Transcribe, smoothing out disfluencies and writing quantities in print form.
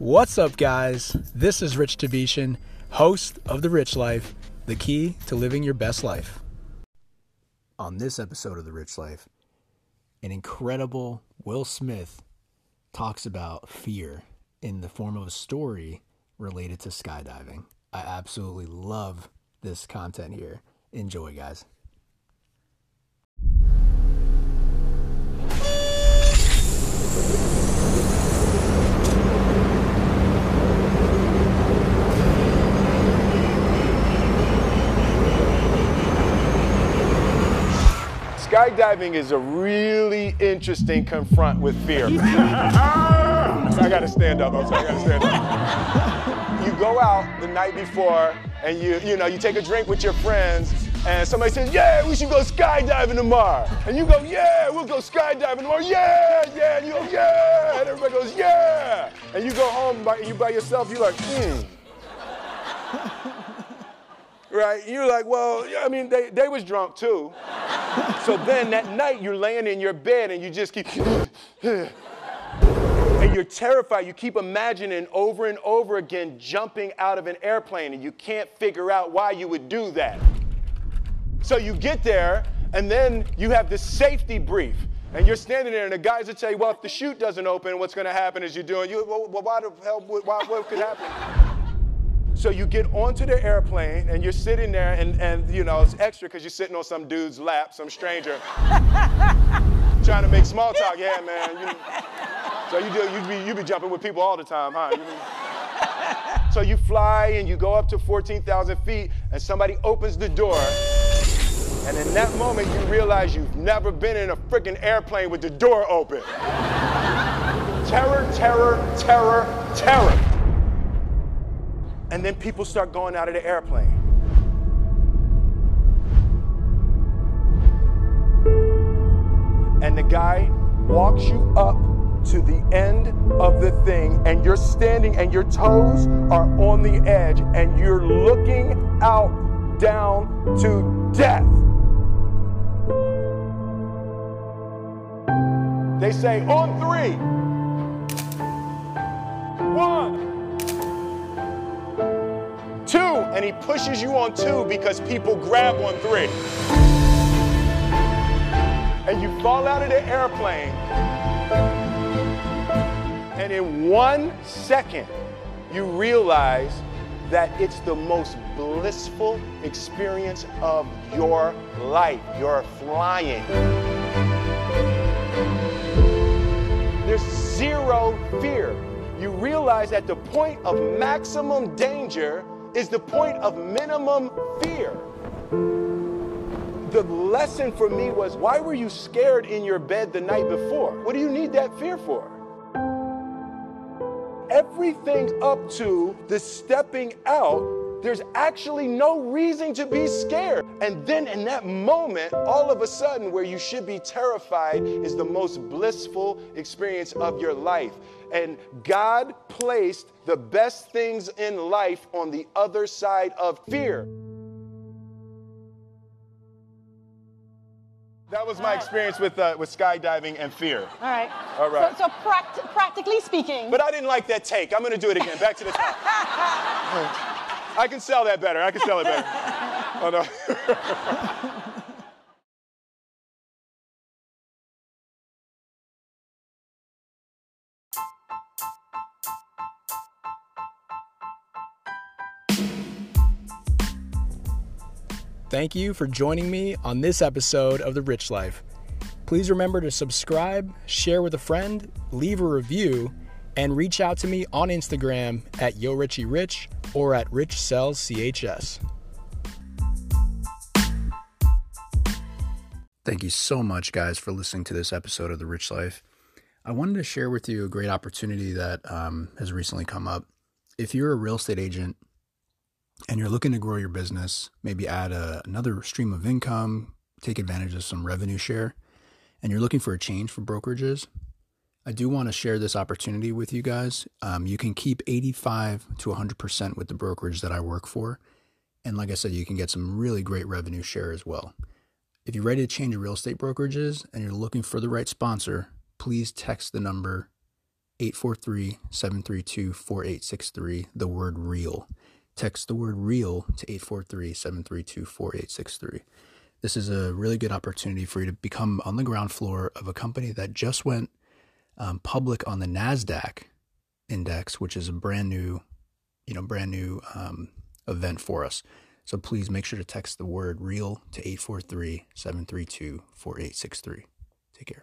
What's up, guys? This is Rich Tavetian, host of The Rich Life, the key to living your best life. On this episode of The Rich Life, an incredible Will Smith talks about fear in the form of a story related to skydiving. I absolutely love this content here. Enjoy, guys. Skydiving is a really interesting confront with fear. So I gotta stand up. You go out the night before and you take a drink with your friends and somebody says, yeah, we should go skydiving tomorrow. And you go, yeah, we'll go skydiving tomorrow. Yeah, yeah, and you go, yeah. And everybody goes, yeah. And you go home and you by yourself, you're like, Right? You're like, well, I mean, they was drunk too. So then that night you're laying in your bed and you just keep, and you're terrified. You keep imagining over and over again jumping out of an airplane and you can't figure out why you would do that. So you get there and then you have this safety brief and you're standing there and the guys would say, well, if the chute doesn't open, what's gonna happen is well, why the hell, what could happen? So you get onto the airplane and you're sitting there and you know, it's extra because you're sitting on some dude's lap, some stranger, trying to make small talk. Yeah, man. So you be jumping with people all the time, huh? So you fly and you go up to 14,000 feet and somebody opens the door. And in that moment, you realize you've never been in a freaking airplane with the door open. Terror, terror, terror, terror. And then people start going out of the airplane. And the guy walks you up to the end of the thing and you're standing and your toes are on the edge and you're looking out down to death. They say, on 3, 1, and he pushes you on 2 because people grab on 3. And you fall out of the airplane. And in 1 second, you realize that it's the most blissful experience of your life. You're flying. There's zero fear. You realize at the point of maximum danger is the point of minimum fear. The lesson for me was, why were you scared in your bed the night before? What do you need that fear for? Everything up to the stepping out, there's actually no reason to be scared. And then in that moment, all of a sudden, where you should be terrified is the most blissful experience of your life. And God placed the best things in life on the other side of fear. That was my experience with skydiving and fear. All right. All right. So practically speaking. But I didn't like that take. I'm going to do it again. Back to the top. I can sell that better. I can sell it better. Oh, no. Thank you for joining me on this episode of The Rich Life. Please remember to subscribe, share with a friend, leave a review, and reach out to me on Instagram at Yo Richie Rich, or at RichSellsCHS. Thank you so much, guys, for listening to this episode of The Rich Life. I wanted to share with you a great opportunity that has recently come up. If you're a real estate agent and you're looking to grow your business, maybe add another stream of income, take advantage of some revenue share, and you're looking for a change for brokerages, I do want to share this opportunity with you guys. You can keep 85 to 100% with the brokerage that I work for. And like I said, you can get some really great revenue share as well. If you're ready to change your real estate brokerages and you're looking for the right sponsor, please text the number 843-732-4863, the word real. Text the word real to 843-732-4863. This is a really good opportunity for you to become on the ground floor of a company that just went public on the Nasdaq index, which is a brand new event for us. So please make sure to text the word real to 843-732-4863. Take care.